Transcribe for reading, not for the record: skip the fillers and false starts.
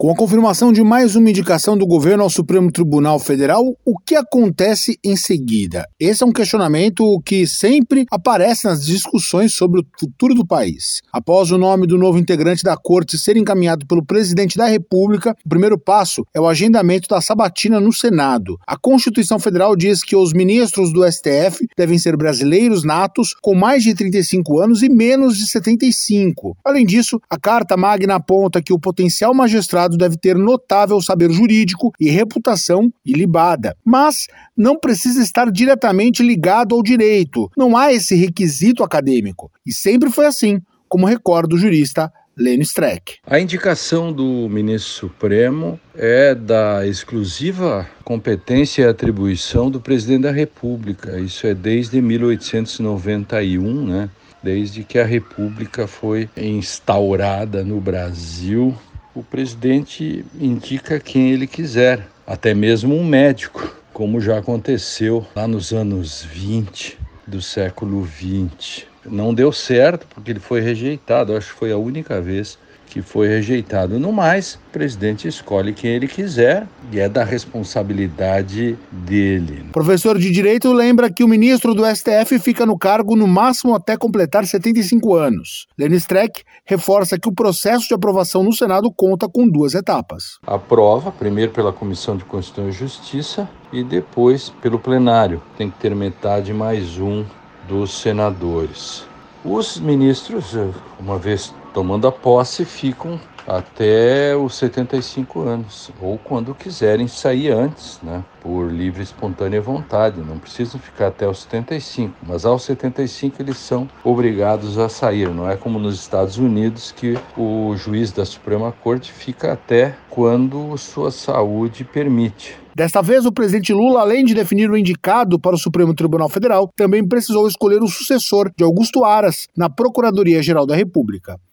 Com a confirmação de mais uma indicação do governo ao Supremo Tribunal Federal, o que acontece em seguida? Esse é um questionamento que sempre aparece nas discussões sobre o futuro do país. Após o nome do novo integrante da corte ser encaminhado pelo presidente da República, o primeiro passo é o agendamento da sabatina no Senado. A Constituição Federal diz que os ministros do STF devem ser brasileiros natos com mais de 35 anos e menos de 75. Além disso, a Carta Magna aponta que o potencial magistrado deve ter notável saber jurídico e reputação ilibada, mas não precisa estar diretamente ligado ao direito. Não há esse requisito acadêmico. E sempre foi assim, como recorda o jurista Lenio Streck. A indicação do ministro Supremo é da exclusiva competência e atribuição do presidente da República. Isso é desde 1891, Desde que a República foi instaurada no Brasil, o presidente indica quem ele quiser, até mesmo um médico, como já aconteceu lá nos anos 20 do século 20. Não deu certo porque ele foi rejeitado, acho que foi a única vez que foi rejeitado. No mais, o presidente escolhe quem ele quiser e é da responsabilidade dele. Professor de Direito lembra que o ministro do STF fica no cargo no máximo até completar 75 anos. Denis Streck reforça que o processo de aprovação no Senado conta com duas etapas. Aprova, primeiro pela Comissão de Constituição e Justiça e depois pelo plenário. Tem que ter metade mais um dos senadores. Os ministros, uma vez tomando a posse, ficam até os 75 anos, ou quando quiserem sair antes, por livre e espontânea vontade, não precisam ficar até os 75, mas aos 75 eles são obrigados a sair, não é como nos Estados Unidos que o juiz da Suprema Corte fica até quando sua saúde permite. Desta vez, o presidente Lula, além de definir o indicado para o Supremo Tribunal Federal, também precisou escolher o sucessor de Augusto Aras na Procuradoria-Geral da República.